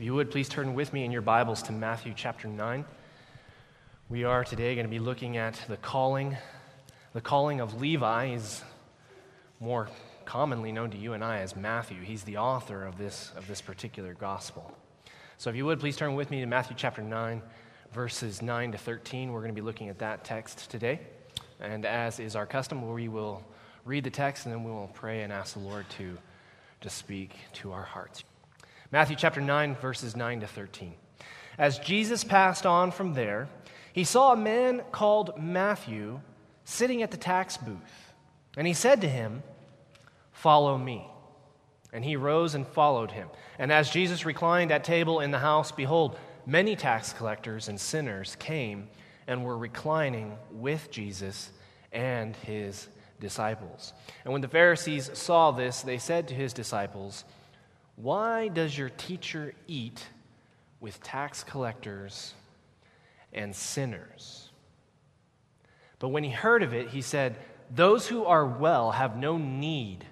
If you would, please turn with me in your Bibles to Matthew chapter 9. We are today going to be looking at the calling. The calling of Levi is more commonly known to you and I as Matthew. He's the author of this particular gospel. So if you would, please turn with me to Matthew chapter 9, verses 9 to 13. We're going to be looking at that text today. And as is our custom, we will read the text and then we will pray and ask the Lord to speak to our hearts. Matthew chapter 9, verses 9 to 13. As Jesus passed on from there, he saw a man called Matthew sitting at the tax booth. And he said to him, "Follow me." And he rose and followed him. And as Jesus reclined at table in the house, behold, many tax collectors and sinners came and were reclining with Jesus and his disciples. And when the Pharisees saw this, they said to his disciples, "Why does your teacher eat with tax collectors and sinners?" But when he heard of it, he said, "Those who are well have no need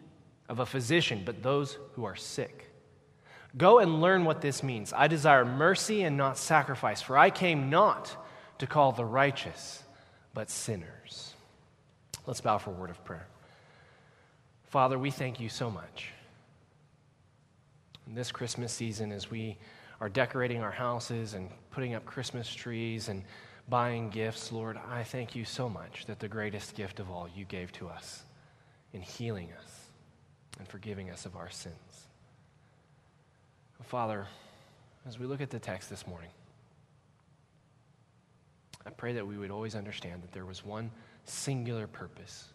of a physician, but those who are sick. Go and learn what this means. I desire mercy and not sacrifice, for I came not to call the righteous, but sinners." Let's bow for a word of prayer. Father, we thank you so much. In this Christmas season, as we are decorating our houses and putting up Christmas trees and buying gifts, Lord, I thank you so much that the greatest gift of all you gave to us in healing us and forgiving us of our sins. Father, as we look at the text this morning, I pray that we would always understand that there was one singular purpose,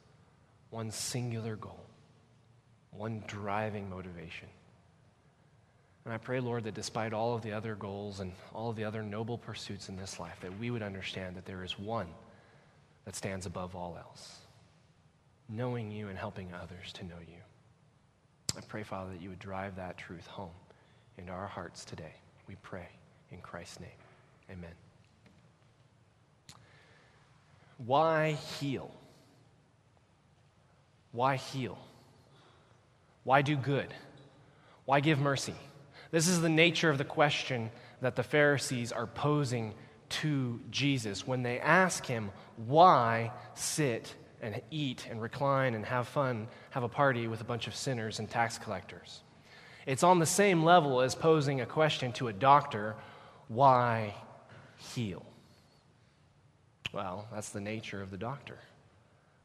one singular goal, one driving motivation. And I pray, Lord, that despite all of the other goals and all of the other noble pursuits in this life, that we would understand that there is one that stands above all else, knowing you and helping others to know you. I pray, Father, that you would drive that truth home into our hearts today. We pray in Christ's name. Amen. Why heal? Why heal? Why do good? Why give mercy? This is the nature of the question that the Pharisees are posing to Jesus when they ask him, "Why sit and eat and recline and have fun, have a party with a bunch of sinners and tax collectors?" It's on the same level as posing a question to a doctor, "Why heal?" Well, that's the nature of the doctor.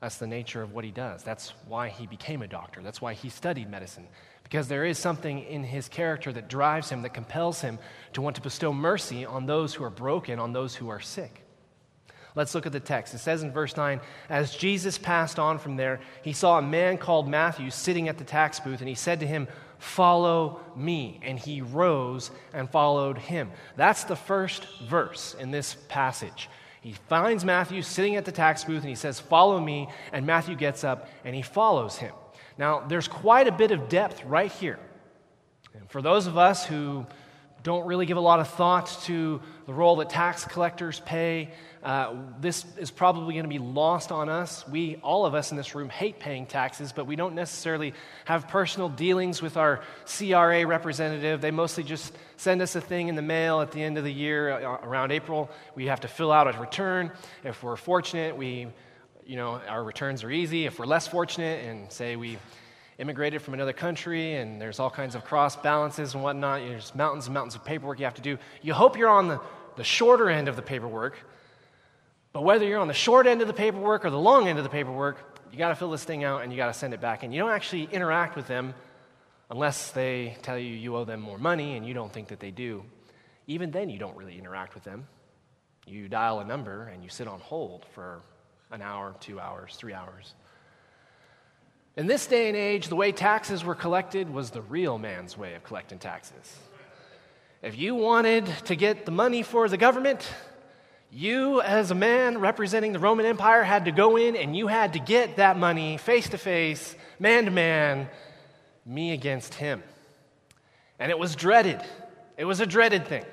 That's the nature of what he does. That's why he became a doctor. That's why he studied medicine. Because there is something in his character that drives him, that compels him to want to bestow mercy on those who are broken, on those who are sick. Let's look at the text. It says in verse 9, "As Jesus passed on from there, he saw a man called Matthew sitting at the tax booth, and he said to him, 'Follow me.' And he rose and followed him." That's the first verse in this passage. He finds Matthew sitting at the tax booth, and he says, "Follow me," and Matthew gets up, and he follows him. Now, there's quite a bit of depth right here. And for those of us who don't really give a lot of thought to the role that tax collectors play, this is probably going to be lost on us. All of us in this room hate paying taxes, but we don't necessarily have personal dealings with our CRA representative. They mostly just send us a thing in the mail at the end of the year, around April. We have to fill out a return. If we're fortunate, our returns are easy. If we're less fortunate and say we immigrated from another country and there's all kinds of cross balances and whatnot, there's mountains and mountains of paperwork you have to do. You hope you're on the shorter end of the paperwork, but whether you're on the short end of the paperwork or the long end of the paperwork, you got to fill this thing out and you got to send it back. And you don't actually interact with them unless they tell you you owe them more money and you don't think that they do. Even then, you don't really interact with them. You dial a number and you sit on hold for an hour, 2 hours, 3 hours. In this day and age, the way taxes were collected was the real man's way of collecting taxes. If you wanted to get the money for the government, you as a man representing the Roman Empire had to go in and you had to get that money face to face, man to man, me against him. And it was dreaded. It was a dreaded thing.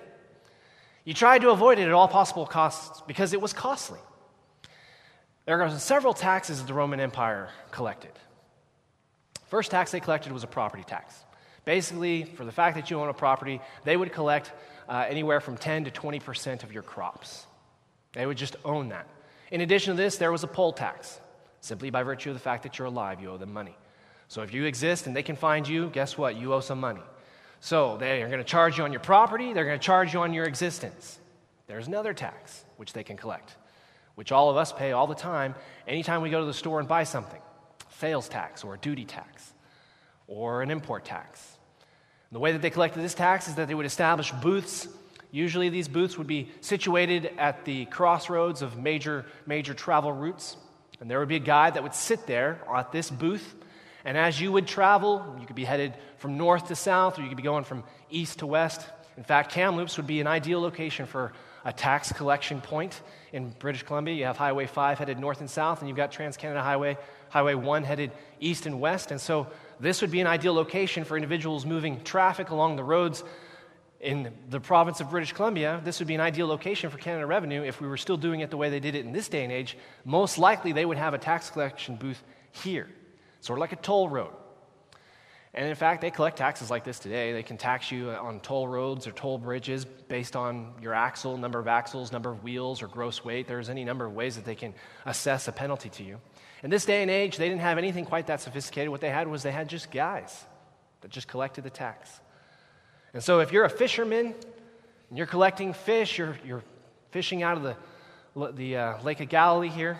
You tried to avoid it at all possible costs because it was costly. There were several taxes that the Roman Empire collected. First tax they collected was a property tax. Basically, for the fact that you own a property, they would collect anywhere from 10 to 20% of your crops. They would just own that. In addition to this, there was a poll tax. Simply by virtue of the fact that you're alive, you owe them money. So if you exist and they can find you, guess what? You owe some money. So they are going to charge you on your property. They're going to charge you on your existence. There's another tax which they can collect, which all of us pay all the time anytime we go to the store and buy something. Sales tax or a duty tax or an import tax. And the way that they collected this tax is that they would establish booths. Usually these booths would be situated at the crossroads of major travel routes. And there would be a guy that would sit there at this booth. And as you would travel, you could be headed from north to south, or you could be going from east to west. In fact, Kamloops would be an ideal location for a tax collection point. In British Columbia, you have Highway 5 headed north and south, and you've got Trans-Canada Highway, Highway 1 headed east and west. And so this would be an ideal location for individuals moving traffic along the roads in the province of British Columbia. This would be an ideal location for Canada Revenue if we were still doing it the way they did it in this day and age. Most likely, they would have a tax collection booth here, sort of like a toll road. And in fact, they collect taxes like this today. They can tax you on toll roads or toll bridges based on your axle, number of axles, number of wheels, or gross weight. There's any number of ways that they can assess a penalty to you. In this day and age, they didn't have anything quite that sophisticated. What they had was they had just guys that just collected the tax. And so if you're a fisherman and you're collecting fish, you're fishing out of the Lake of Galilee here,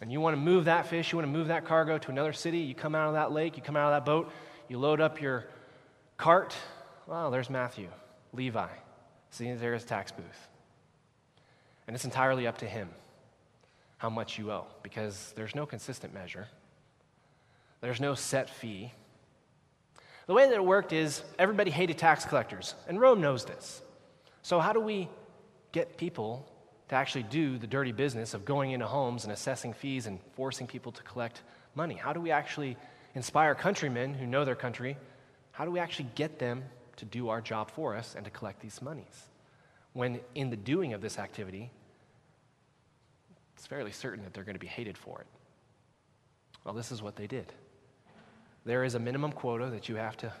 and you want to move that fish, you want to move that cargo to another city, you come out of that lake, you come out of that boat, you load up your cart. Well, there's Matthew, Levi, sitting there at his tax booth. And it's entirely up to him how much you owe, because there's no consistent measure. There's no set fee. The way that it worked is everybody hated tax collectors, and Rome knows this. So how do we get people to actually do the dirty business of going into homes and assessing fees and forcing people to collect money? How do we actually inspire countrymen who know their country? How do we actually get them to do our job for us and to collect these monies? When in the doing of this activity, it's fairly certain that they're going to be hated for it. Well, this is what they did. There is a minimum quota that you have to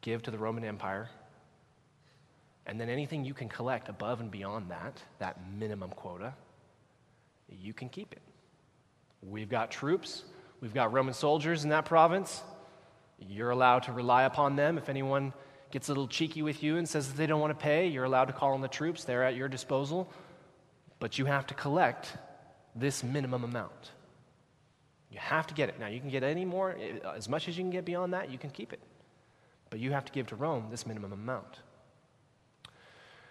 give to the Roman Empire. And then anything you can collect above and beyond that minimum quota, you can keep it. We've got troops. We've got Roman soldiers in that province. You're allowed to rely upon them. If anyone gets a little cheeky with you and says that they don't want to pay, you're allowed to call on the troops. They're at your disposal. But you have to collect this minimum amount. You have to get it. Now, you can get any more. As much as you can get beyond that, you can keep it. But you have to give to Rome this minimum amount.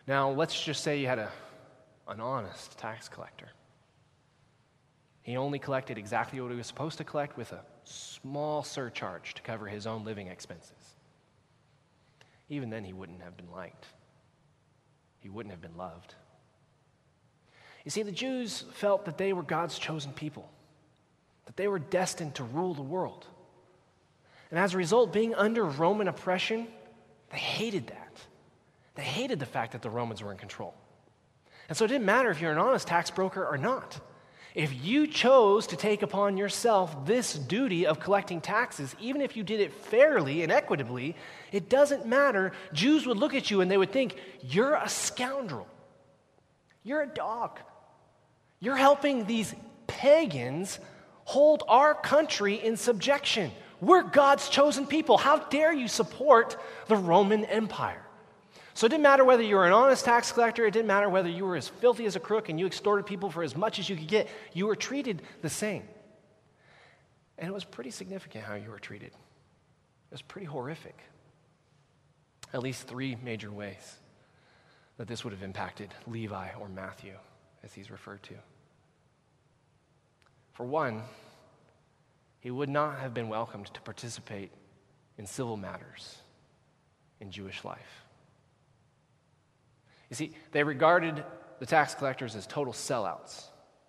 Now, let's just say you had an honest tax collector. He only collected exactly what he was supposed to collect with a small surcharge to cover his own living expenses. Even then, he wouldn't have been liked. He wouldn't have been loved. You see, the Jews felt that they were God's chosen people, that they were destined to rule the world. And as a result, being under Roman oppression, they hated that. They hated the fact that the Romans were in control. And so it didn't matter if you're an honest tax broker or not. If you chose to take upon yourself this duty of collecting taxes, even if you did it fairly and equitably, it doesn't matter. Jews would look at you and they would think, you're a scoundrel. You're a dog. You're helping these pagans hold our country in subjection. We're God's chosen people. How dare you support the Roman Empire? So it didn't matter whether you were an honest tax collector. It didn't matter whether you were as filthy as a crook and you extorted people for as much as you could get. You were treated the same. And it was pretty significant how you were treated. It was pretty horrific. At least three major ways that this would have impacted Levi or Matthew, as he's referred to. For one, he would not have been welcomed to participate in civil matters in Jewish life. You see, they regarded the tax collectors as total sellouts.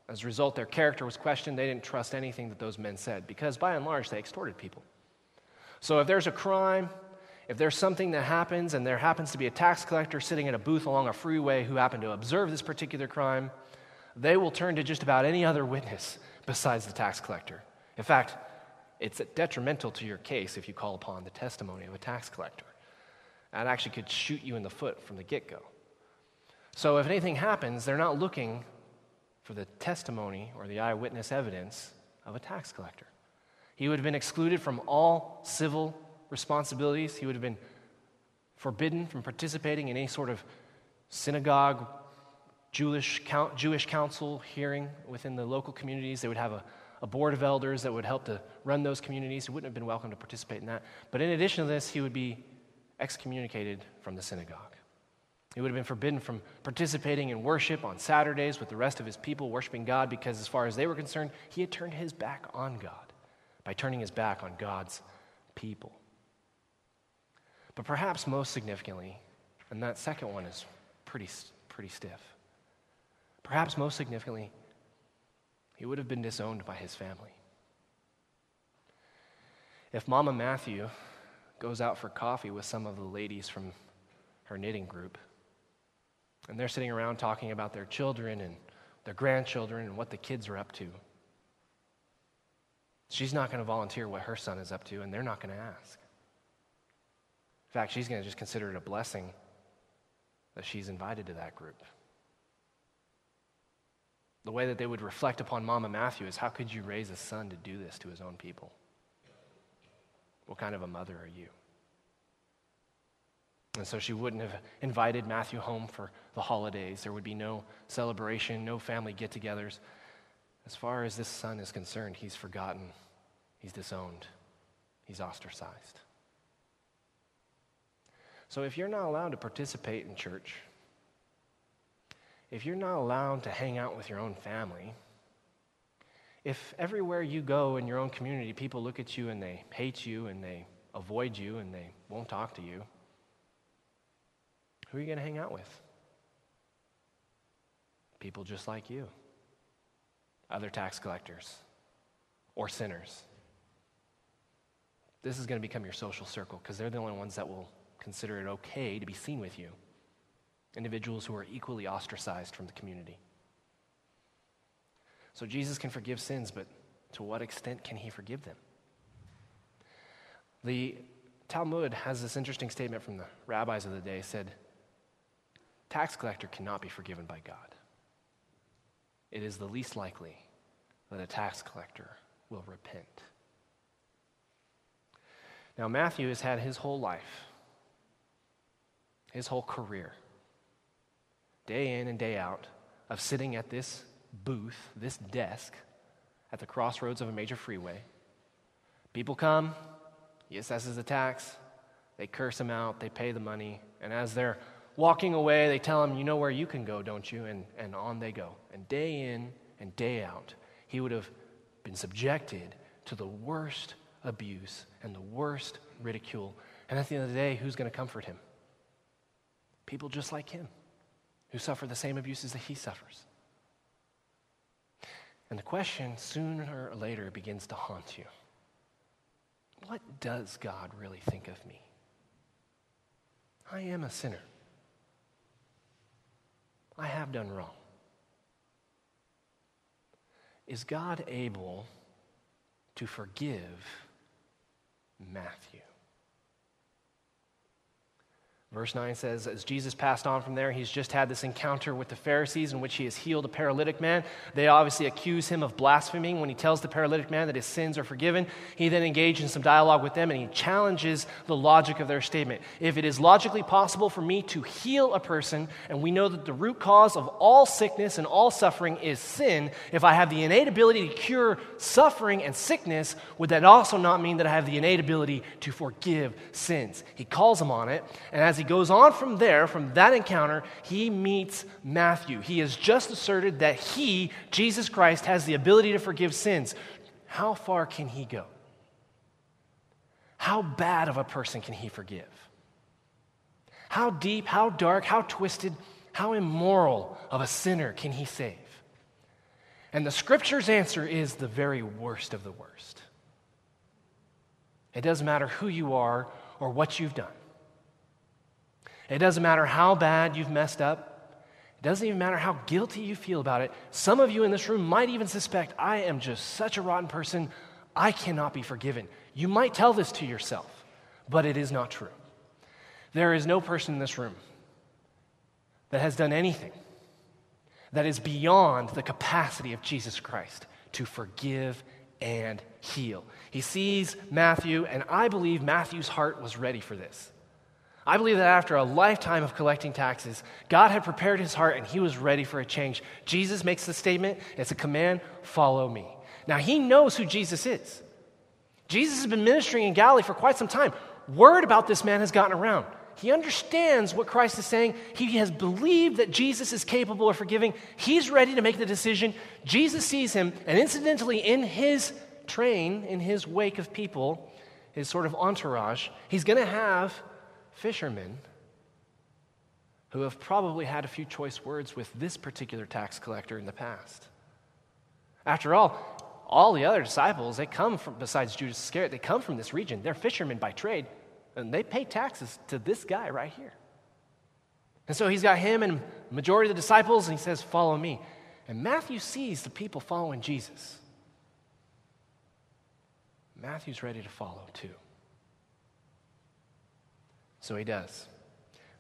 As a result, their character was questioned. They didn't trust anything that those men said because, by and large, they extorted people. So if there's a crime, if there's something that happens and there happens to be a tax collector sitting in a booth along a freeway who happened to observe this particular crime, they will turn to just about any other witness besides the tax collector. In fact, it's detrimental to your case if you call upon the testimony of a tax collector. That actually could shoot you in the foot from the get-go. So if anything happens, they're not looking for the testimony or the eyewitness evidence of a tax collector. He would have been excluded from all civil responsibilities. He would have been forbidden from participating in any sort of synagogue, Jewish council hearing within the local communities. They would have a board of elders that would help to run those communities. He wouldn't have been welcome to participate in that. But in addition to this, he would be excommunicated from the synagogue. He would have been forbidden from participating in worship on Saturdays with the rest of his people worshiping God, because as far as they were concerned, he had turned his back on God by turning his back on God's people. But perhaps most significantly, and that second one is pretty stiff, perhaps most significantly, he would have been disowned by his family. If Mama Matthew goes out for coffee with some of the ladies from her knitting group, and they're sitting around talking about their children and their grandchildren and what the kids are up to, she's not going to volunteer what her son is up to, and they're not going to ask. In fact, she's going to just consider it a blessing that she's invited to that group. The way that they would reflect upon Mama Matthew is, how could you raise a son to do this to his own people? What kind of a mother are you? And so she wouldn't have invited Matthew home for the holidays. There would be no celebration, no family get-togethers. As far as this son is concerned, he's forgotten, he's disowned, he's ostracized. So if you're not allowed to participate in church, if you're not allowed to hang out with your own family, if everywhere you go in your own community, people look at you and they hate you and they avoid you and they won't talk to you, who are you going to hang out with? People just like you. Other tax collectors or sinners. This is going to become your social circle, because they're the only ones that will consider it okay to be seen with you. Individuals who are equally ostracized from the community. So Jesus can forgive sins, but to what extent can he forgive them? The Talmud has this interesting statement from the rabbis of the day, said, tax collector cannot be forgiven by God. It is the least likely that a tax collector will repent. Now Matthew has had his whole life, his whole career, day in and day out, of sitting at this booth, this desk, at the crossroads of a major freeway. People come, he assesses the tax, they curse him out, they pay the money, and as they're walking away, they tell him, you know where you can go, don't you? And on they go. And day in and day out, he would have been subjected to the worst abuse and the worst ridicule. And at the end of the day, who's going to comfort him? People just like him, who suffer the same abuses that he suffers. And the question, sooner or later, begins to haunt you. What does God really think of me? I am a sinner. I have done wrong. Is God able to forgive Matthew? Verse 9 says, as Jesus passed on from there, he's just had this encounter with the Pharisees in which he has healed a paralytic man. They obviously accuse him of blaspheming when he tells the paralytic man that his sins are forgiven. He then engages in some dialogue with them, and he challenges the logic of their statement. If it is logically possible for me to heal a person, and we know that the root cause of all sickness and all suffering is sin, if I have the innate ability to cure suffering and sickness, would that also not mean that I have the innate ability to forgive sins? He calls him on it, and as he goes on from there, from that encounter, he meets Matthew. He has just asserted that he, Jesus Christ, has the ability to forgive sins. How far can he go? How bad of a person can he forgive? How deep, how dark, how twisted, how immoral of a sinner can he save? And the Scripture's answer is the very worst of the worst. It doesn't matter who you are or what you've done. It doesn't matter how bad you've messed up. It doesn't even matter how guilty you feel about it. Some of you in this room might even suspect, I am just such a rotten person. I cannot be forgiven. You might tell this to yourself, but it is not true. There is no person in this room that has done anything that is beyond the capacity of Jesus Christ to forgive and heal. He sees Matthew, and I believe Matthew's heart was ready for this. I believe that after a lifetime of collecting taxes, God had prepared his heart and he was ready for a change. Jesus makes the statement, it's a command, follow me. Now he knows who Jesus is. Jesus has been ministering in Galilee for quite some time. Word about this man has gotten around. He understands what Christ is saying. He has believed that Jesus is capable of forgiving. He's ready to make the decision. Jesus sees him, and incidentally, in his train, in his wake of people, his sort of entourage, he's going to have fishermen who have probably had a few choice words with this particular tax collector in the past. After all the other disciples, they come from, besides Judas Iscariot, they come from this region. They're fishermen by trade. And they pay taxes to this guy right here. And so he's got him and the majority of the disciples, and he says, follow me. And Matthew sees the people following Jesus. Matthew's ready to follow too. So he does.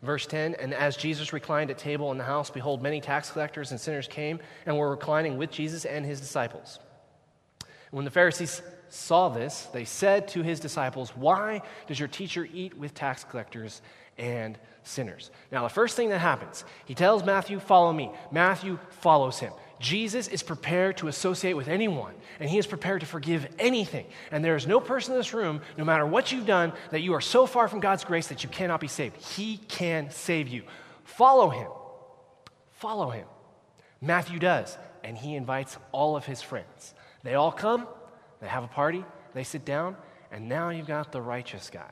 Verse 10, and as Jesus reclined at table in the house, behold, many tax collectors and sinners came and were reclining with Jesus and his disciples. When the Pharisees saw this, they said to his disciples, why does your teacher eat with tax collectors and sinners? Now, the first thing that happens, he tells Matthew, follow me. Matthew follows him. Jesus is prepared to associate with anyone, and he is prepared to forgive anything. And there is no person in this room, no matter what you've done, that you are so far from God's grace that you cannot be saved. He can save you. Follow him. Follow him. Matthew does, and he invites all of his friends. They all come, they have a party, they sit down, and now you've got the righteous guys,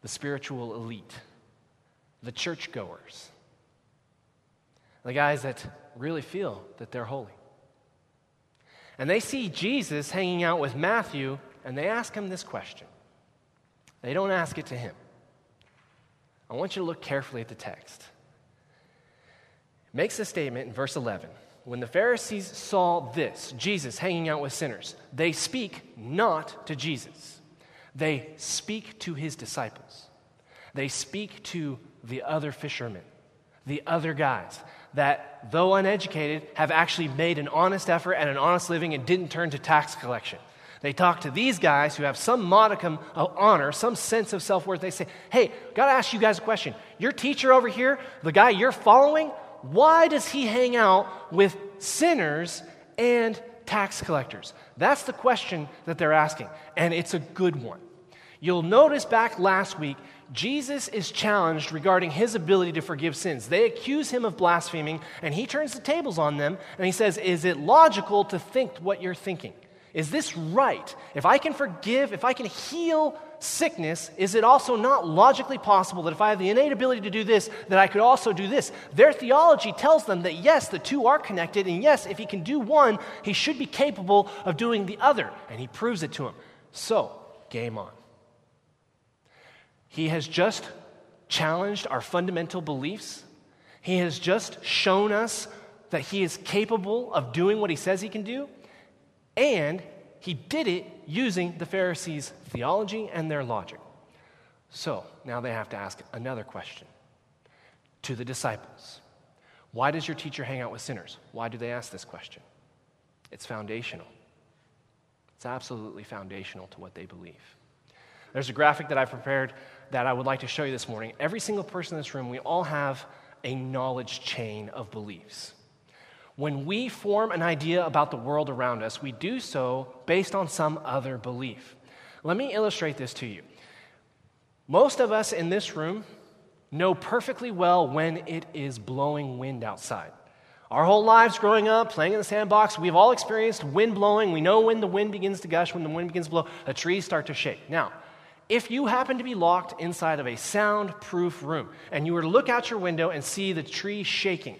the spiritual elite, the churchgoers, the guys that really feel that they're holy. And they see Jesus hanging out with Matthew, and they ask him this question. They don't ask it to him. I want you to look carefully at the text. It makes a statement in verse 11. When the Pharisees saw this, Jesus hanging out with sinners, they speak not to Jesus. They speak to his disciples. They speak to the other fishermen, the other guys that, though uneducated, have actually made an honest effort and an honest living and didn't turn to tax collection. They talk to these guys who have some modicum of honor, some sense of self-worth. They say, hey, got to ask you guys a question. Your teacher over here, the guy you're following, why does he hang out with sinners and tax collectors? That's the question that they're asking, and it's a good one. You'll notice back last week, Jesus is challenged regarding his ability to forgive sins. They accuse him of blaspheming, and he turns the tables on them, and he says, is it logical to think what you're thinking? Is this right? If I can forgive, if I can heal sickness, is it also not logically possible that if I have the innate ability to do this, that I could also do this? Their theology tells them that yes, the two are connected, and yes, if he can do one, he should be capable of doing the other, and he proves it to him. So, game on. He has just challenged our fundamental beliefs. He has just shown us that he is capable of doing what he says he can do, and he did it using the Pharisees' theology and their logic. So now they have to ask another question to the disciples. Why does your teacher hang out with sinners? Why do they ask this question? It's foundational. It's absolutely foundational to what they believe. There's a graphic that I prepared that I would like to show you this morning. Every single person in this room, we all have a knowledge chain of beliefs. When we form an idea about the world around us, we do so based on some other belief. Let me illustrate this to you. Most of us in this room know perfectly well when it is blowing wind outside. Our whole lives growing up, playing in the sandbox, we've all experienced wind blowing. We know when the wind begins to gush, when the wind begins to blow, the trees start to shake. Now, if you happen to be locked inside of a soundproof room and you were to look out your window and see the tree shaking,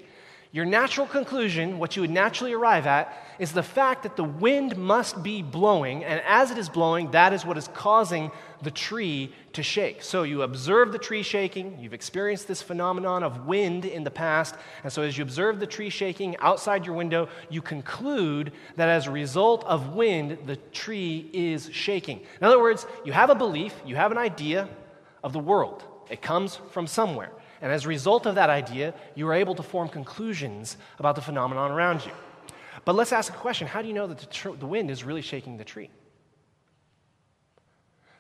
your natural conclusion, what you would naturally arrive at, is the fact that the wind must be blowing, and as it is blowing, that is what is causing the tree to shake. So you observe the tree shaking. You've experienced this phenomenon of wind in the past. And so as you observe the tree shaking outside your window, you conclude that as a result of wind, the tree is shaking. In other words, you have a belief, you have an idea of the world. It comes from somewhere. And as a result of that idea, you are able to form conclusions about the phenomenon around you. But let's ask a question. How do you know that the wind is really shaking the tree?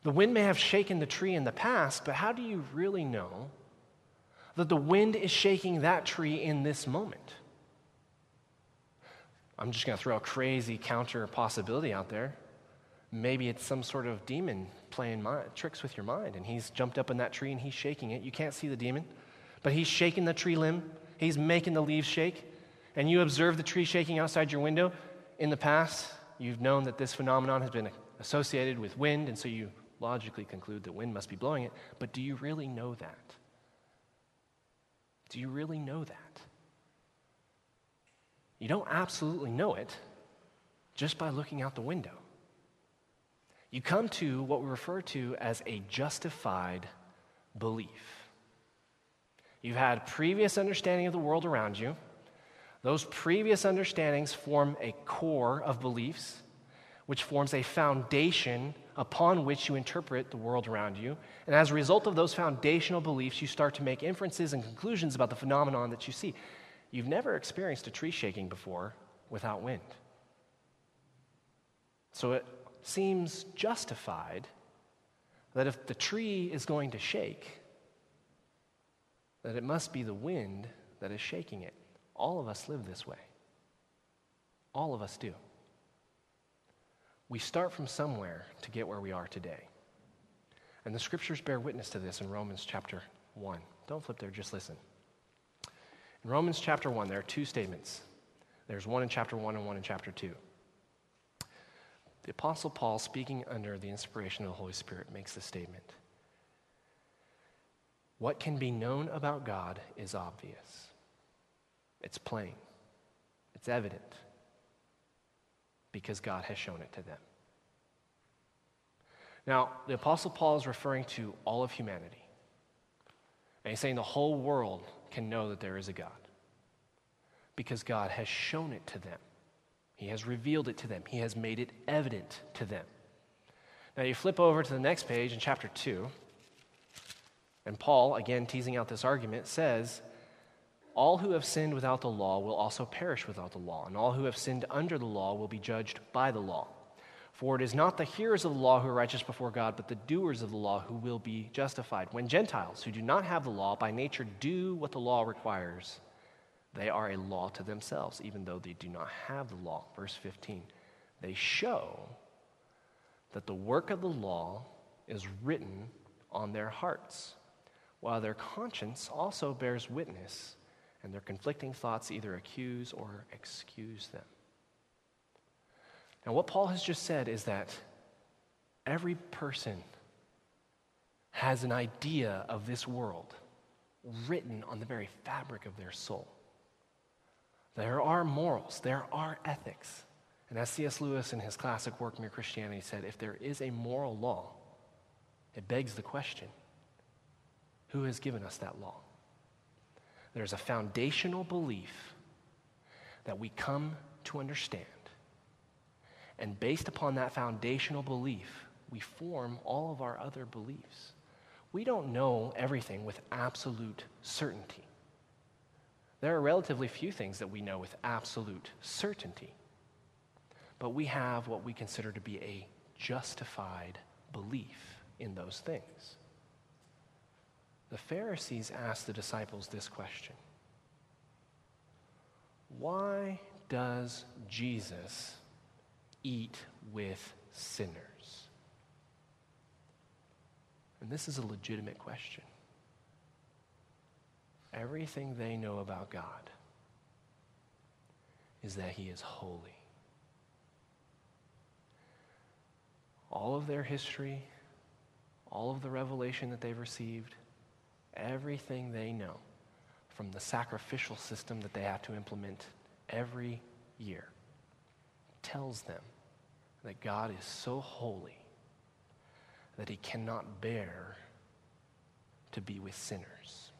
The wind may have shaken the tree in the past, but how do you really know that the wind is shaking that tree in this moment? I'm just going to throw a crazy counter possibility out there. Maybe it's some sort of demon playing tricks with your mind, and he's jumped up in that tree and he's shaking it. You can't see the demon, but he's shaking the tree limb. He's making the leaves shake. And you observe the tree shaking outside your window. In the past, you've known that this phenomenon has been associated with wind, and so you logically conclude that wind must be blowing it. But do you really know that? Do you really know that? You don't absolutely know it just by looking out the window. You come to what we refer to as a justified belief. You've had previous understanding of the world around you. Those previous understandings form a core of beliefs, which forms a foundation upon which you interpret the world around you. And as a result of those foundational beliefs, you start to make inferences and conclusions about the phenomenon that you see. You've never experienced a tree shaking before without wind. So it seems justified that if the tree is going to shake, that it must be the wind that is shaking it. All of us live this way. All of us do. We start from somewhere to get where we are today. And the scriptures bear witness to this in Romans chapter 1. Don't flip there, just listen. In Romans chapter 1, there are two statements. There's one in chapter 1 and one in chapter 2. The Apostle Paul, speaking under the inspiration of the Holy Spirit, makes this statement. What can be known about God is obvious. It's plain. It's evident. Because God has shown it to them. Now, the Apostle Paul is referring to all of humanity. And he's saying the whole world can know that there is a God. Because God has shown it to them. He has revealed it to them. He has made it evident to them. Now, you flip over to the next page in chapter 2. And Paul, again teasing out this argument, says, all who have sinned without the law will also perish without the law, and all who have sinned under the law will be judged by the law. For it is not the hearers of the law who are righteous before God, but the doers of the law who will be justified. When Gentiles who do not have the law by nature do what the law requires, they are a law to themselves, even though they do not have the law. Verse 15, they show that the work of the law is written on their hearts, while their conscience also bears witness, and their conflicting thoughts either accuse or excuse them. Now, what Paul has just said is that every person has an idea of this world written on the very fabric of their soul. There are morals, there are ethics. And as C.S. Lewis in his classic work, Mere Christianity, said, if there is a moral law, it begs the question, who has given us that law? There's a foundational belief that we come to understand. And based upon that foundational belief, we form all of our other beliefs. We don't know everything with absolute certainty. There are relatively few things that we know with absolute certainty. But we have what we consider to be a justified belief in those things. The Pharisees asked the disciples this question. Why does Jesus eat with sinners? And this is a legitimate question. Everything they know about God is that he is holy. All of their history, all of the revelation that they've received, everything they know from the sacrificial system that they have to implement every year tells them that God is so holy that he cannot bear to be with sinners.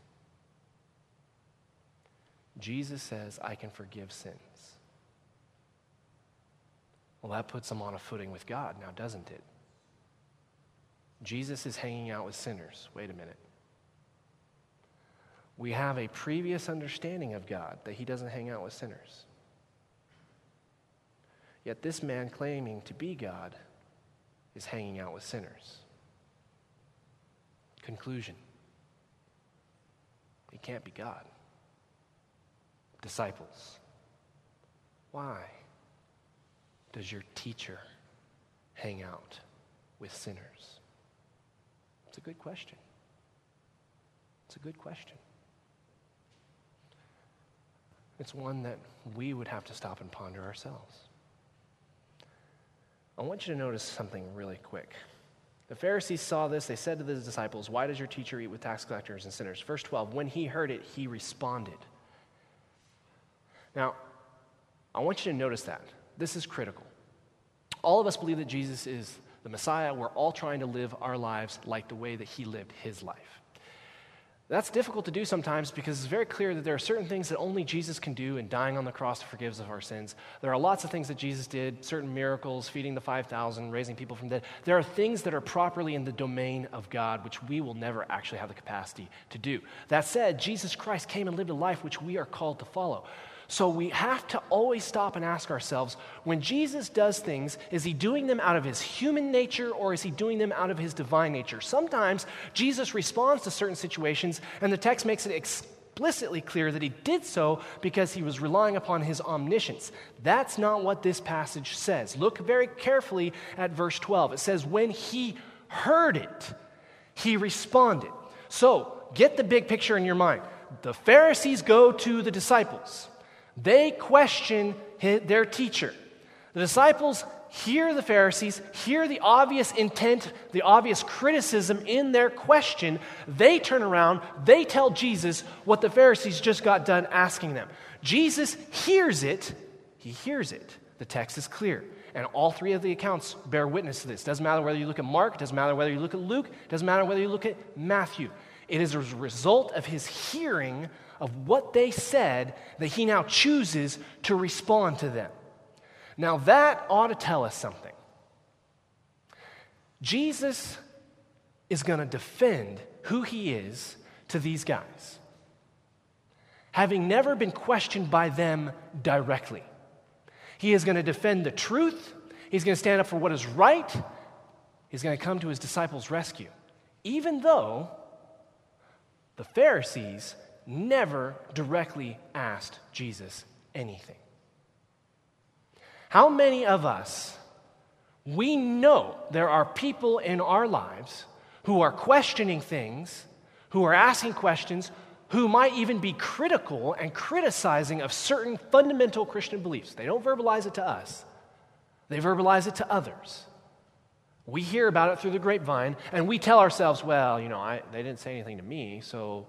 Jesus says, I can forgive sins. Well, that puts him on a footing with God now, doesn't it? Jesus is hanging out with sinners. Wait a minute. We have a previous understanding of God that he doesn't hang out with sinners. Yet this man claiming to be God is hanging out with sinners. Conclusion. He can't be God. Disciples, why does your teacher hang out with sinners? It's a good question. It's a good question. It's one that we would have to stop and ponder ourselves. I want you to notice something really quick. The Pharisees saw this. They said to the disciples, why does your teacher eat with tax collectors and sinners? Verse 12, when he heard it, he responded. Now, I want you to notice that. This is critical. All of us believe that Jesus is the Messiah. We're all trying to live our lives like the way that he lived his life. That's difficult to do sometimes because it's very clear that there are certain things that only Jesus can do, and dying on the cross forgives of our sins. There are lots of things that Jesus did, certain miracles, feeding the 5,000, raising people from the dead. There are things that are properly in the domain of God, which we will never actually have the capacity to do. That said, Jesus Christ came and lived a life which we are called to follow. So we have to always stop and ask ourselves, when Jesus does things, is he doing them out of his human nature, or is he doing them out of his divine nature? Sometimes Jesus responds to certain situations, and the text makes it explicitly clear that he did so because he was relying upon his omniscience. That's not what this passage says. Look very carefully at verse 12. It says, when he heard it, he responded. So get the big picture in your mind. The Pharisees go to the disciples. They question their teacher. The disciples hear the Pharisees, hear the obvious intent, the obvious criticism in their question. They turn around, they tell Jesus what the Pharisees just got done asking them. Jesus hears it. He hears it. The text is clear. And all three of the accounts bear witness to this. It doesn't matter whether you look at Mark, it doesn't matter whether you look at Luke, it doesn't matter whether you look at Matthew. It is a result of his hearing of what they said that he now chooses to respond to them. Now that ought to tell us something. Jesus is going to defend who he is to these guys, having never been questioned by them directly. He is going to defend the truth. He's going to stand up for what is right. He's going to come to his disciples' rescue, even though the Pharisees never directly asked Jesus anything. How many of us, we know there are people in our lives who are questioning things, who are asking questions, who might even be critical and criticizing of certain fundamental Christian beliefs. They don't verbalize it to us. They verbalize it to others. We hear about it through the grapevine, and we tell ourselves, well, you know, they didn't say anything to me, so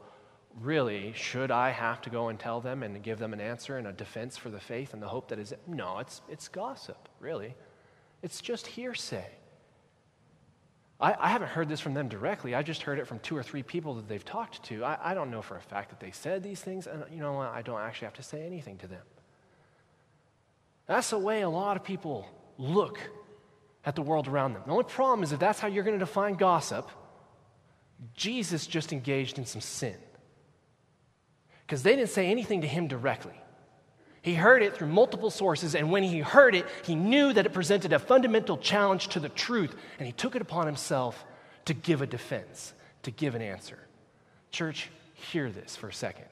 really, should I have to go and tell them and give them an answer and a defense for the faith and the hope that is? No, it's gossip, really. It's just hearsay. I haven't heard this from them directly. I just heard it from two or three people that they've talked to. I don't know for a fact that they said these things, and you know, I don't actually have to say anything to them. That's the way a lot of people look at the world around them. The only problem is if that's how you're going to define gossip, Jesus just engaged in some sin. Because they didn't say anything to him directly. He heard it through multiple sources, and when he heard it, he knew that it presented a fundamental challenge to the truth, and he took it upon himself to give a defense, to give an answer. Church, hear this for a second.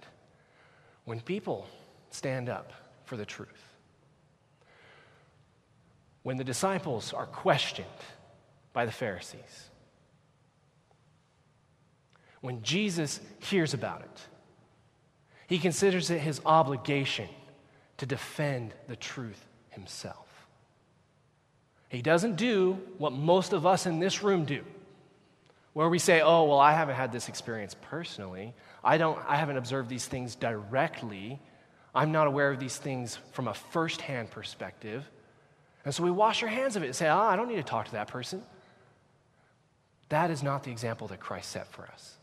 When people stand up for the truth, when the disciples are questioned by the Pharisees, when Jesus hears about it, he considers it his obligation to defend the truth himself. He doesn't do what most of us in this room do, where we say, oh, well, I haven't had this experience personally. I haven't observed these things directly. I'm not aware of these things from a first-hand perspective. And so we wash our hands of it and say, I don't need to talk to that person. That is not the example that Christ set for us.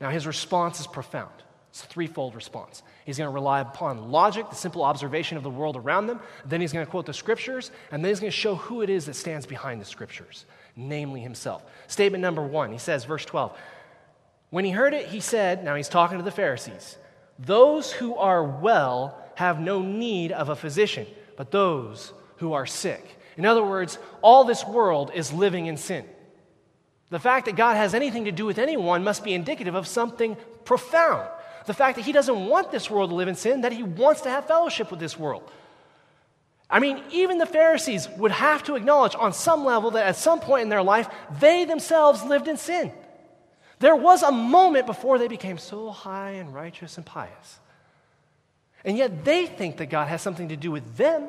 Now, his response is profound. It's a threefold response. He's going to rely upon logic, the simple observation of the world around them. Then he's going to quote the scriptures, and then he's going to show who it is that stands behind the scriptures, namely himself. Statement number one, he says, verse 12, when he heard it, he said, now he's talking to the Pharisees, those who are well have no need of a physician, but those who are sick. In other words, all this world is living in sin. The fact that God has anything to do with anyone must be indicative of something profound. The fact that he doesn't want this world to live in sin, that he wants to have fellowship with this world. I mean, even the Pharisees would have to acknowledge on some level that at some point in their life, they themselves lived in sin. There was a moment before they became so high and righteous and pious. And yet they think that God has something to do with them.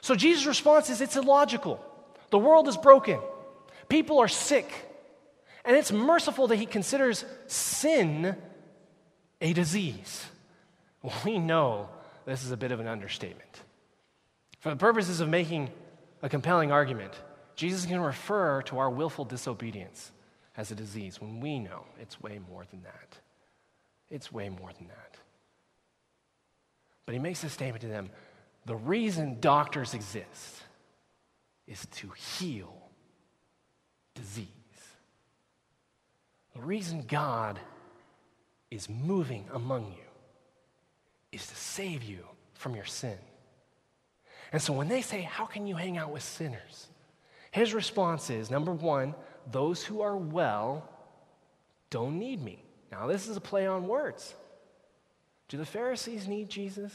So Jesus' response is, it's illogical. The world is broken. People are sick. And it's merciful that he considers sin a disease. We know this is a bit of an understatement. For the purposes of making a compelling argument, Jesus can refer to our willful disobedience as a disease when we know it's way more than that. It's way more than that. But he makes this statement to them, the reason doctors exist is to heal disease. The reason God is moving among you is to save you from your sin. And so when they say, how can you hang out with sinners? His response is, number one, those who are well don't need me. Now, this is a play on words. Do the Pharisees need Jesus?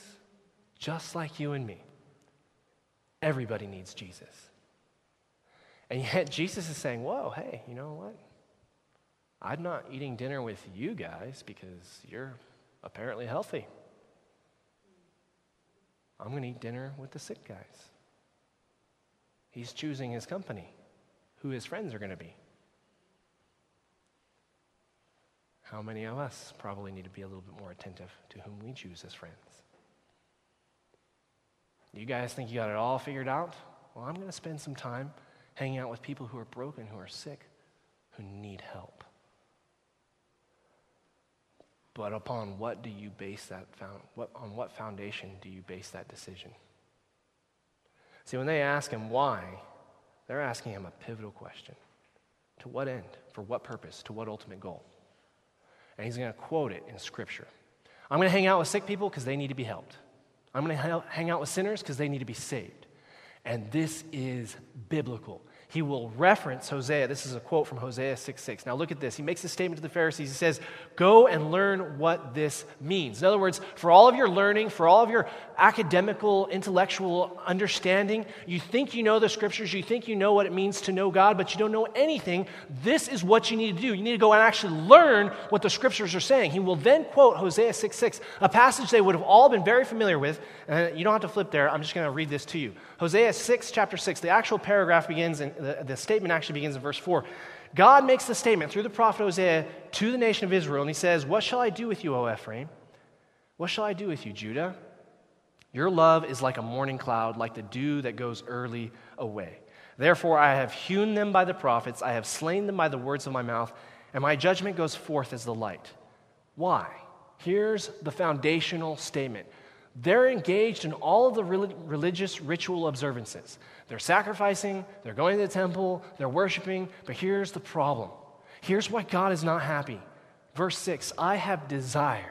Just like you and me. Everybody needs Jesus. And yet Jesus is saying, whoa, hey, you know what? I'm not eating dinner with you guys because you're apparently healthy. I'm going to eat dinner with the sick guys. He's choosing his company, who his friends are going to be. How many of us probably need to be a little bit more attentive to whom we choose as friends? You guys think you got it all figured out? Well, I'm going to spend some time hanging out with people who are broken, who are sick, who need help. But upon what do you base that on what foundation do you base that decision? See, when they ask him why, they're asking him a pivotal question. To what end? For what purpose? To what ultimate goal? And he's going to quote it in Scripture. I'm going to hang out with sick people because they need to be helped. I'm going to hang out with sinners because they need to be saved. And this is biblical. He will reference Hosea. This is a quote from Hosea 6:6. Now look at this. He makes a statement to the Pharisees. He says, go and learn what this means. In other words, for all of your learning, for all of your academical, intellectual understanding, you think you know the scriptures, you think you know what it means to know God, but you don't know anything. This is what you need to do. You need to go and actually learn what the scriptures are saying. He will then quote Hosea 6:6, a passage they would have all been very familiar with. You don't have to flip there. I'm just going to read this to you. Hosea 6, chapter 6, the actual paragraph begins in the statement actually begins in verse 4. God makes the statement through the prophet Hosea to the nation of Israel, and he says, what shall I do with you, O Ephraim? What shall I do with you, Judah? Your love is like a morning cloud, like the dew that goes early away. Therefore I have hewn them by the prophets, I have slain them by the words of my mouth, and my judgment goes forth as the light. Why? Here's the foundational statement. They're engaged in all of the religious ritual observances. They're sacrificing, they're going to the temple, they're worshiping, but here's the problem. Here's why God is not happy. Verse 6, I have desired.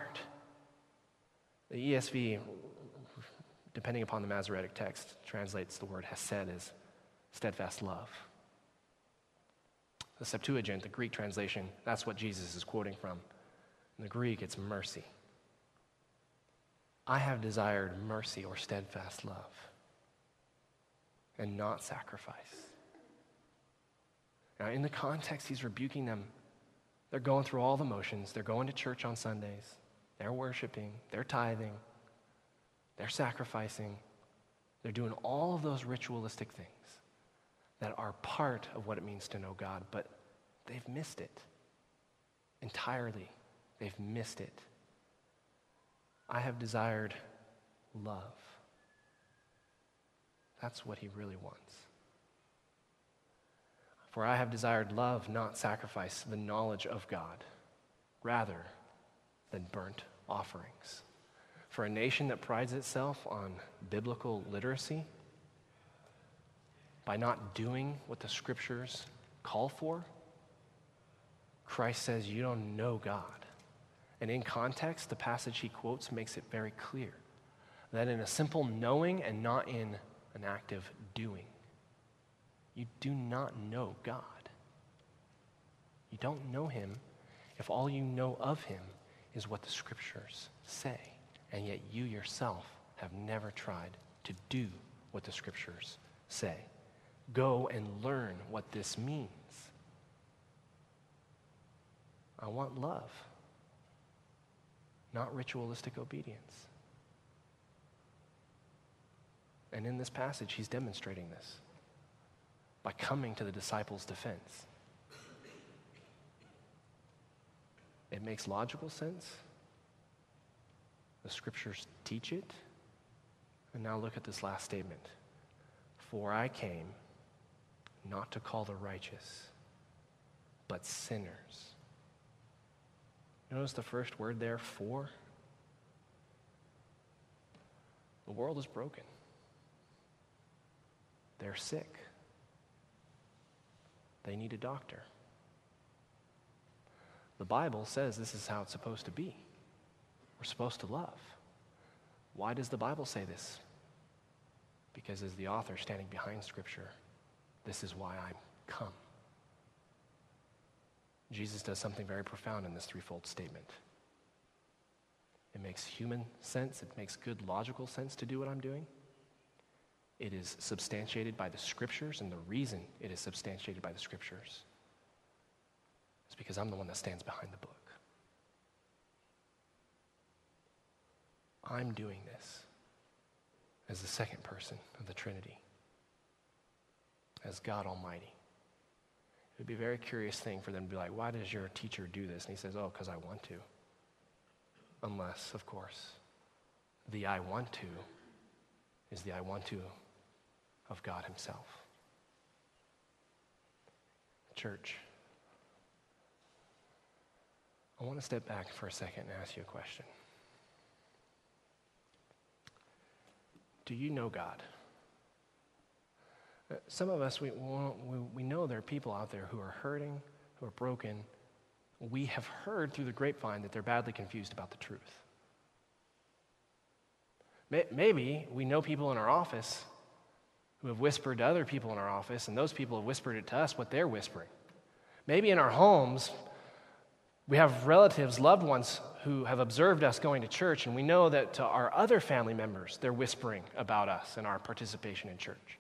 The ESV, depending upon the Masoretic text, translates the word hesed as steadfast love. The Septuagint, the Greek translation, that's what Jesus is quoting from. In the Greek, it's mercy. I have desired mercy or steadfast love and not sacrifice. Now, in the context, he's rebuking them. They're going through all the motions. They're going to church on Sundays. They're worshiping. They're tithing. They're sacrificing. They're doing all of those ritualistic things that are part of what it means to know God, but they've missed it entirely. They've missed it. I have desired love. That's what he really wants. For I have desired love, not sacrifice, the knowledge of God, rather than burnt offerings. For a nation that prides itself on biblical literacy, by not doing what the scriptures call for, Christ says you don't know God. And in context, the passage he quotes makes it very clear that in a simple knowing and not in an active doing, you do not know God. You don't know him if all you know of him is what the scriptures say, and yet you yourself have never tried to do what the scriptures say. Go and learn what this means. I want love, not ritualistic obedience. And in this passage, he's demonstrating this by coming to the disciples' defense. It makes logical sense. The scriptures teach it. And now look at this last statement. For I came not to call the righteous, but sinners. Notice the first word there, for. The world is broken. They're sick. They need a doctor. The Bible says this is how it's supposed to be. We're supposed to love. Why does the Bible say this? Because as the author standing behind Scripture, this is why I've come. Jesus does something very profound in this threefold statement. It makes human sense. It makes good logical sense to do what I'm doing. It is substantiated by the Scriptures, and the reason it is substantiated by the Scriptures is because I'm the one that stands behind the book. I'm doing this as the second person of the Trinity, as God Almighty. It would be a very curious thing for them to be like, why does your teacher do this? And he says, oh, because I want to. Unless, of course, the I want to is the I want to of God himself. Church, I want to step back for a second and ask you a question. Do you know God? Some of us, we know there are people out there who are hurting, who are broken. We have heard through the grapevine that they're badly confused about the truth. Maybe we know people in our office who have whispered to other people in our office, and those people have whispered it to us what they're whispering. Maybe in our homes, we have relatives, loved ones who have observed us going to church, and we know that to our other family members, they're whispering about us and our participation in church.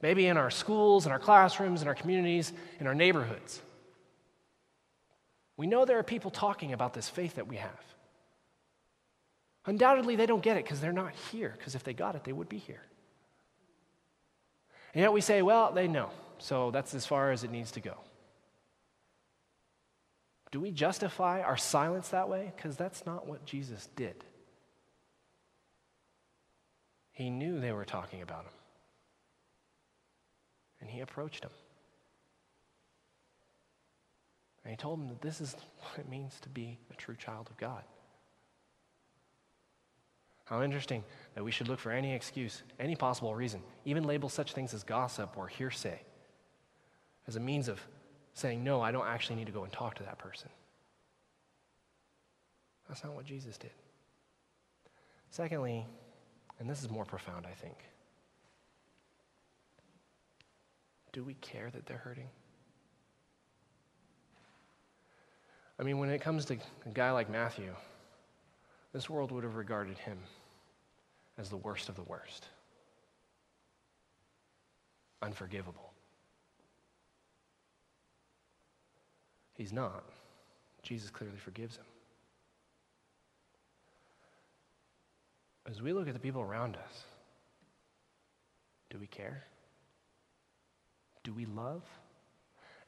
Maybe in our schools, in our classrooms, in our communities, in our neighborhoods. We know there are people talking about this faith that we have. Undoubtedly, they don't get it because they're not here, because if they got it, they would be here. And yet we say, well, they know, so that's as far as it needs to go. Do we justify our silence that way? Because that's not what Jesus did. He knew they were talking about him, and he approached him. And he told them that this is what it means to be a true child of God. How interesting that we should look for any excuse, any possible reason, even label such things as gossip or hearsay as a means of saying, no, I don't actually need to go and talk to that person. That's not what Jesus did. Secondly, and this is more profound, I think, do we care that they're hurting? I mean, when it comes to a guy like Matthew, this world would have regarded him as the worst of the worst. Unforgivable. He's not. Jesus clearly forgives him. As we look at the people around us, do we care? Do we love?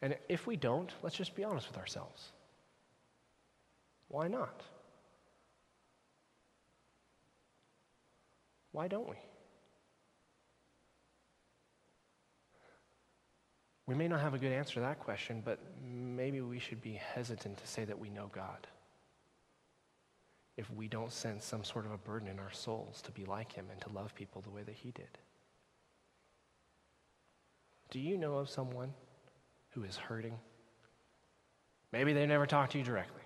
And if we don't, let's just be honest with ourselves. Why not? Why don't we? We may not have a good answer to that question, but maybe we should be hesitant to say that we know God if we don't sense some sort of a burden in our souls to be like him and to love people the way that he did. Do you know of someone who is hurting? Maybe they never talked to you directly.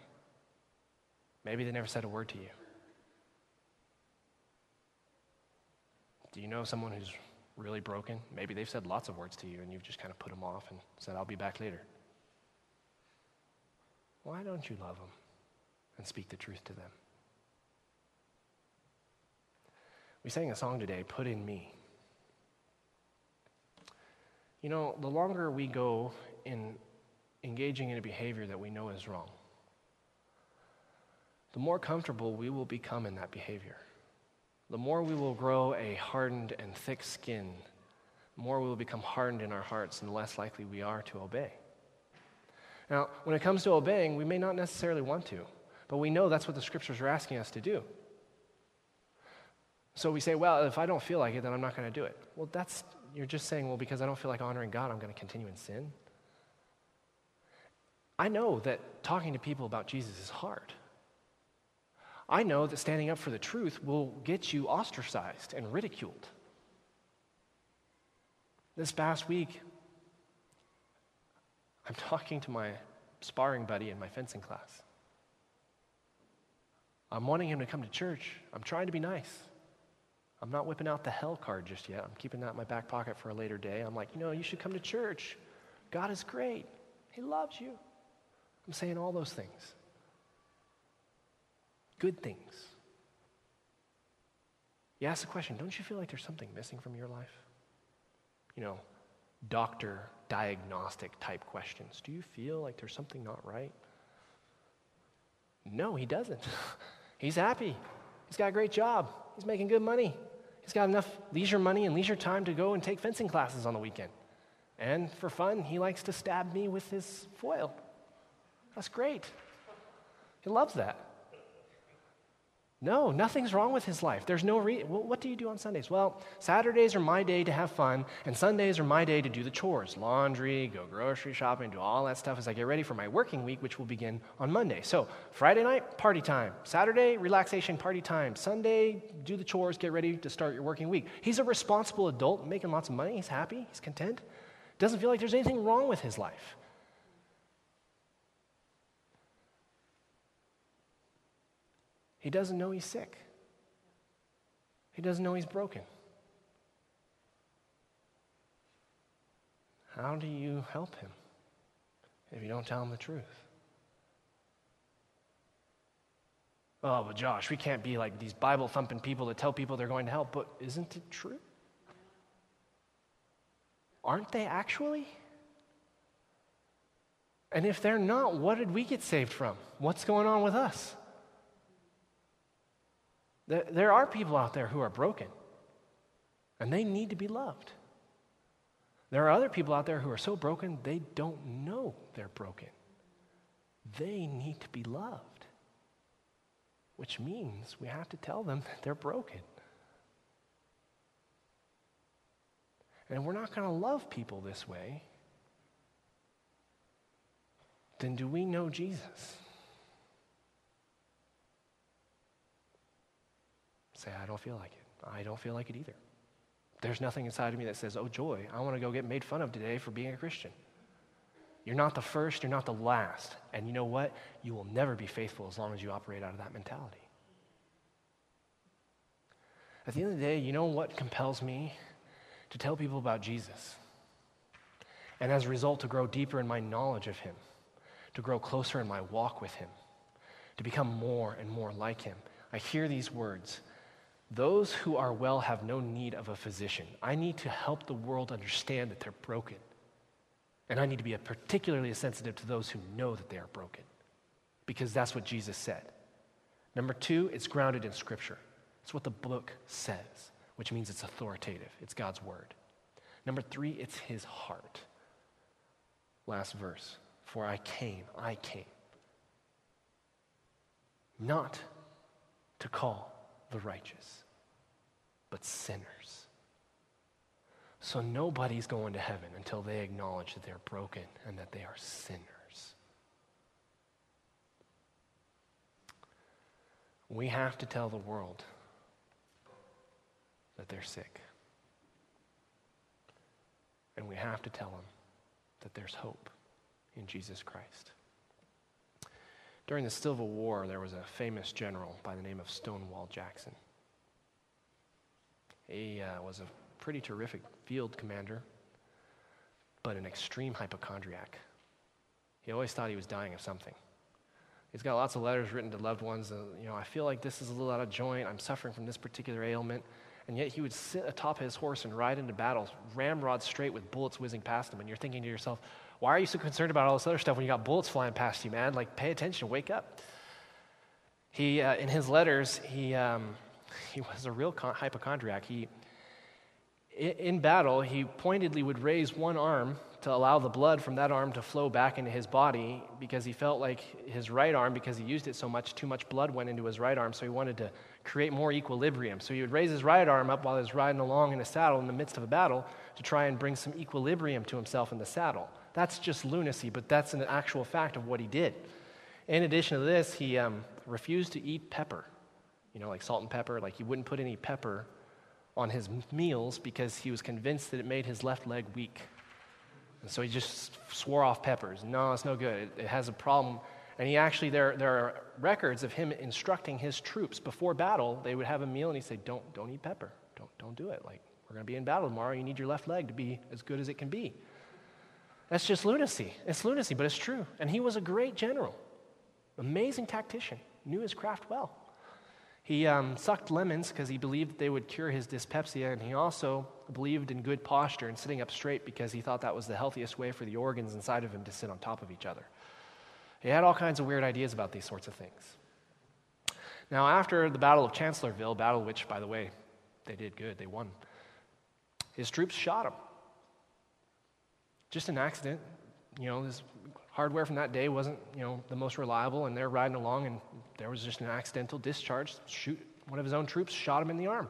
Maybe they never said a word to you. Do you know of someone who's really broken? Maybe they've said lots of words to you and you've just kind of put them off and said, I'll be back later. Why don't you love them and speak the truth to them? We sang a song today, Put in Me. You know, the longer we go in engaging in a behavior that we know is wrong, the more comfortable we will become in that behavior. The more we will grow a hardened and thick skin, the more we will become hardened in our hearts and the less likely we are to obey. Now, when it comes to obeying, we may not necessarily want to, but we know that's what the scriptures are asking us to do. So we say, well, if I don't feel like it, then I'm not going to do it. Well, you're just saying, well, because I don't feel like honoring God, I'm going to continue in sin. I know that talking to people about Jesus is hard. I know that standing up for the truth will get you ostracized and ridiculed. This past week, I'm talking to my sparring buddy in my fencing class. I'm wanting him to come to church. I'm trying to be nice. I'm not whipping out the hell card just yet. I'm keeping that in my back pocket for a later day. I'm like, you should come to church. God is great. He loves you. I'm saying all those things. Good things. You ask the question, don't you feel like there's something missing from your life? Doctor, diagnostic type questions. Do you feel like there's something not right? No, he doesn't. He's happy. He's got a great job. He's making good money. He's got enough leisure money and leisure time to go and take fencing classes on the weekend. And for fun, he likes to stab me with his foil. That's great. He loves that. No, nothing's wrong with his life. There's no reason. Well, what do you do on Sundays? Well, Saturdays are my day to have fun, and Sundays are my day to do the chores, laundry, go grocery shopping, do all that stuff as I get ready for my working week, which will begin on Monday. So Friday night, party time. Saturday, relaxation, party time. Sunday, do the chores, get ready to start your working week. He's a responsible adult, making lots of money. He's happy. He's content. Doesn't feel like there's anything wrong with his life. He doesn't know he's sick. He doesn't know he's broken. How do you help him if you don't tell him the truth? Oh, but Josh, we can't be like these Bible-thumping people that tell people they're going to help, but isn't it true? Aren't they actually? And if they're not, what did we get saved from? What's going on with us? There are people out there who are broken, and they need to be loved. There are other people out there who are so broken, they don't know they're broken. They need to be loved, which means we have to tell them that they're broken. And we're not going to love people this way. Then do we know Jesus? Say, I don't feel like it. I don't feel like it either. There's nothing inside of me that says, oh joy, I want to go get made fun of today for being a Christian. You're not the first, you're not the last. And you know what? You will never be faithful as long as you operate out of that mentality. At the end of the day, you know what compels me to tell people about Jesus? And as a result, to grow deeper in my knowledge of him, to grow closer in my walk with him, to become more and more like him. I hear these words. Those who are well have no need of a physician. I need to help the world understand that they're broken. And I need to be particularly sensitive to those who know that they are broken, because that's what Jesus said. Number two, it's grounded in Scripture. It's what the book says, which means it's authoritative. It's God's word. Number three, it's his heart. Last verse, for I came. Not to call the righteous, but sinners. So nobody's going to heaven until they acknowledge that they're broken and that they are sinners. We have to tell the world that they're sick. And we have to tell them that there's hope in Jesus Christ. During the Civil War, there was a famous general by the name of Stonewall Jackson. He was a pretty terrific field commander, but an extreme hypochondriac. He always thought he was dying of something. He's got lots of letters written to loved ones. I feel like this is a little out of joint. I'm suffering from this particular ailment. And yet he would sit atop his horse and ride into battle, ramrod straight with bullets whizzing past him. And you're thinking to yourself, why are you so concerned about all this other stuff when you got bullets flying past you, man? Like, pay attention, wake up. He, in his letters, he was a real hypochondriac. In battle, he pointedly would raise one arm to allow the blood from that arm to flow back into his body because he felt like his right arm, because he used it so much, too much blood went into his right arm, so he wanted to create more equilibrium. So he would raise his right arm up while he was riding along in a saddle in the midst of a battle to try and bring some equilibrium to himself in the saddle. That's just lunacy, but that's an actual fact of what he did. In addition to this, he refused to eat pepper, like salt and pepper. Like, he wouldn't put any pepper on his meals because he was convinced that it made his left leg weak. And so he just swore off peppers. No, it's no good. It has a problem. And he actually, there are records of him instructing his troops before battle. They would have a meal and he'd say, don't eat pepper. Don't do it. Like, we're going to be in battle tomorrow. You need your left leg to be as good as it can be. That's just lunacy. It's lunacy, but it's true. And he was a great general, amazing tactician, knew his craft well. He sucked lemons because he believed they would cure his dyspepsia, and he also believed in good posture and sitting up straight because he thought that was the healthiest way for the organs inside of him to sit on top of each other. He had all kinds of weird ideas about these sorts of things. Now, after the Battle of Chancellorsville, battle which, by the way, they did good, they won, his troops shot him. Just an accident. His hardware from that day wasn't, the most reliable, and they're riding along, and there was just an accidental discharge. One of his own troops shot him in the arm.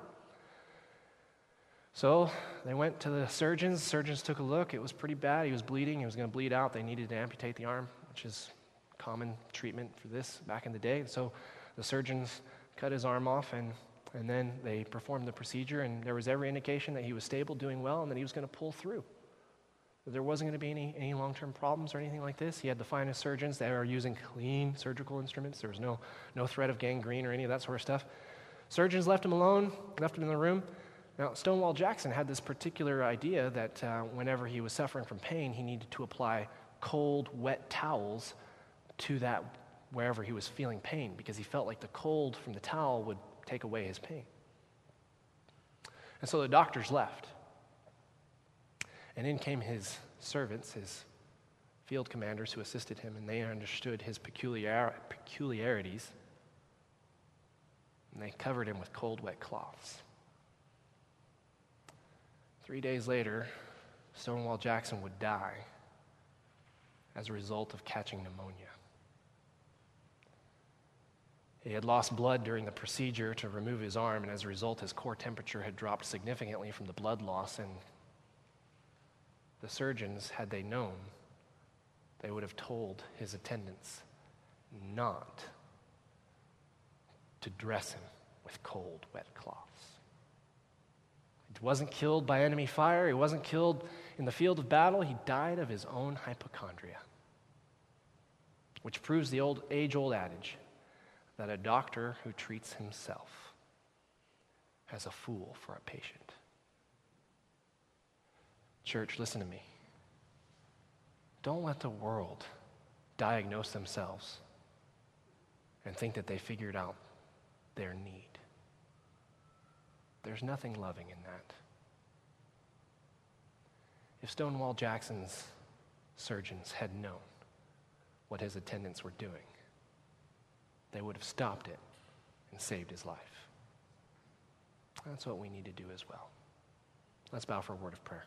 So they went to the surgeons. Surgeons took a look. It was pretty bad. He was bleeding. He was going to bleed out. They needed to amputate the arm, which is common treatment for this back in the day. So the surgeons cut his arm off, and then they performed the procedure, and there was every indication that he was stable, doing well, and that he was going to pull through. There wasn't going to be any long-term problems or anything like this. He had the finest surgeons. They were using clean surgical instruments. There was no threat of gangrene or any of that sort of stuff. Surgeons left him alone, left him in the room. Now, Stonewall Jackson had this particular idea that whenever he was suffering from pain, he needed to apply cold, wet towels to that wherever he was feeling pain because he felt like the cold from the towel would take away his pain. And so the doctors left. And in came his servants, his field commanders who assisted him, and they understood his peculiarities. And they covered him with cold, wet cloths. 3 days later, Stonewall Jackson would die as a result of catching pneumonia. He had lost blood during the procedure to remove his arm, and as a result, his core temperature had dropped significantly from the blood loss, and the surgeons, had they known, they would have told his attendants not to dress him with cold, wet cloths. He wasn't killed by enemy fire. He wasn't killed in the field of battle. He died of his own hypochondria, which proves the age-old adage that a doctor who treats himself has a fool for a patient. Church, listen to me. Don't let the world diagnose themselves and think that they figured out their need. There's nothing loving in that. If Stonewall Jackson's surgeons had known what his attendants were doing, they would have stopped it and saved his life. That's what we need to do as well. Let's bow for a word of prayer.